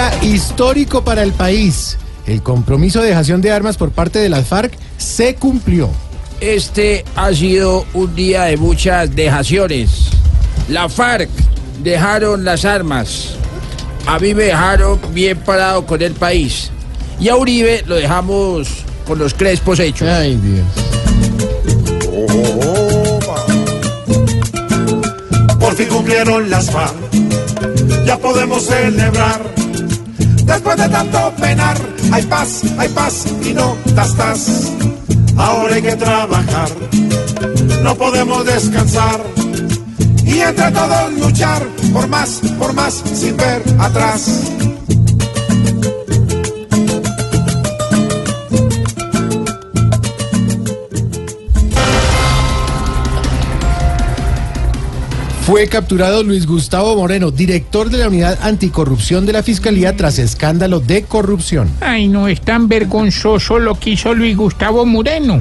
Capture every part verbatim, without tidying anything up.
día histórico para el país. El compromiso de dejación de armas por parte de las FARC se cumplió. Este ha sido un día de muchas dejaciones. La FARC dejaron las armas. A mí me dejaron bien parado con el país. Y a Uribe lo dejamos con los crespos hechos. Ay, Dios. Oh, oh, oh, por fin cumplieron las FARC. Ya podemos celebrar. Después de tanto penar, hay paz, hay paz y no tastas. Ahora hay que trabajar, no podemos descansar. Y entre todos luchar, por más, por más, sin ver atrás. Fue capturado Luis Gustavo Moreno, director de la Unidad Anticorrupción de la Fiscalía, tras escándalo de corrupción. Ay, no, es tan vergonzoso lo que hizo Luis Gustavo Moreno,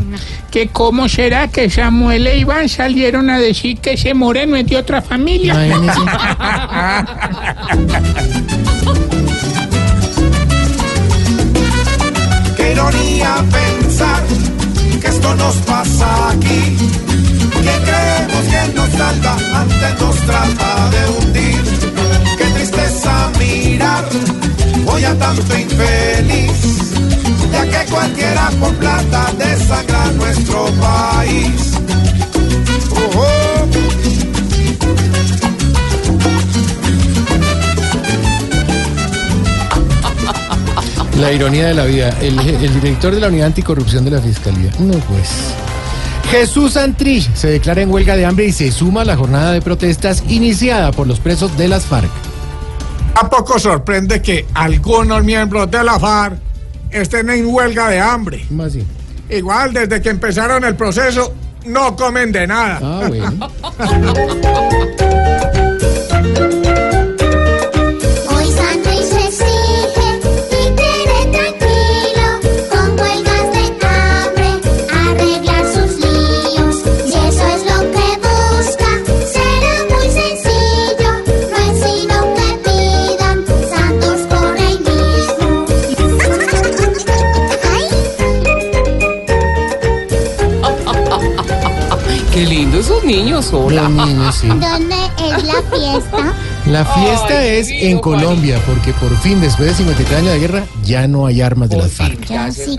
que cómo será que Samuel e Iván salieron a decir que ese Moreno es de otra familia. Ay, no sé. Qué ironía pensar que esto nos pasa aquí, que creemos que nos salva, antes nos trata de hundir. Qué tristeza mirar hoy a tanto infeliz, ya que cualquiera por plata desangra nuestro país. Oh, oh. La ironía de la vida. El, el director de la Unidad Anticorrupción de la Fiscalía. No, pues... Jesús Santrich se declara en huelga de hambre y se suma a la jornada de protestas iniciada por los presos de las FARC. ¿A poco sorprende que algunos miembros de la FARC estén en huelga de hambre? ¿Cómo así? Igual, desde que empezaron el proceso, no comen de nada. Ah, bueno. Qué lindo esos niños, hola. Los niños, sí. ¿Dónde es la fiesta? La fiesta Ay, es tío, en Colombia, porque por fin, después de cincuenta años de guerra, ya no hay armas de las FARC.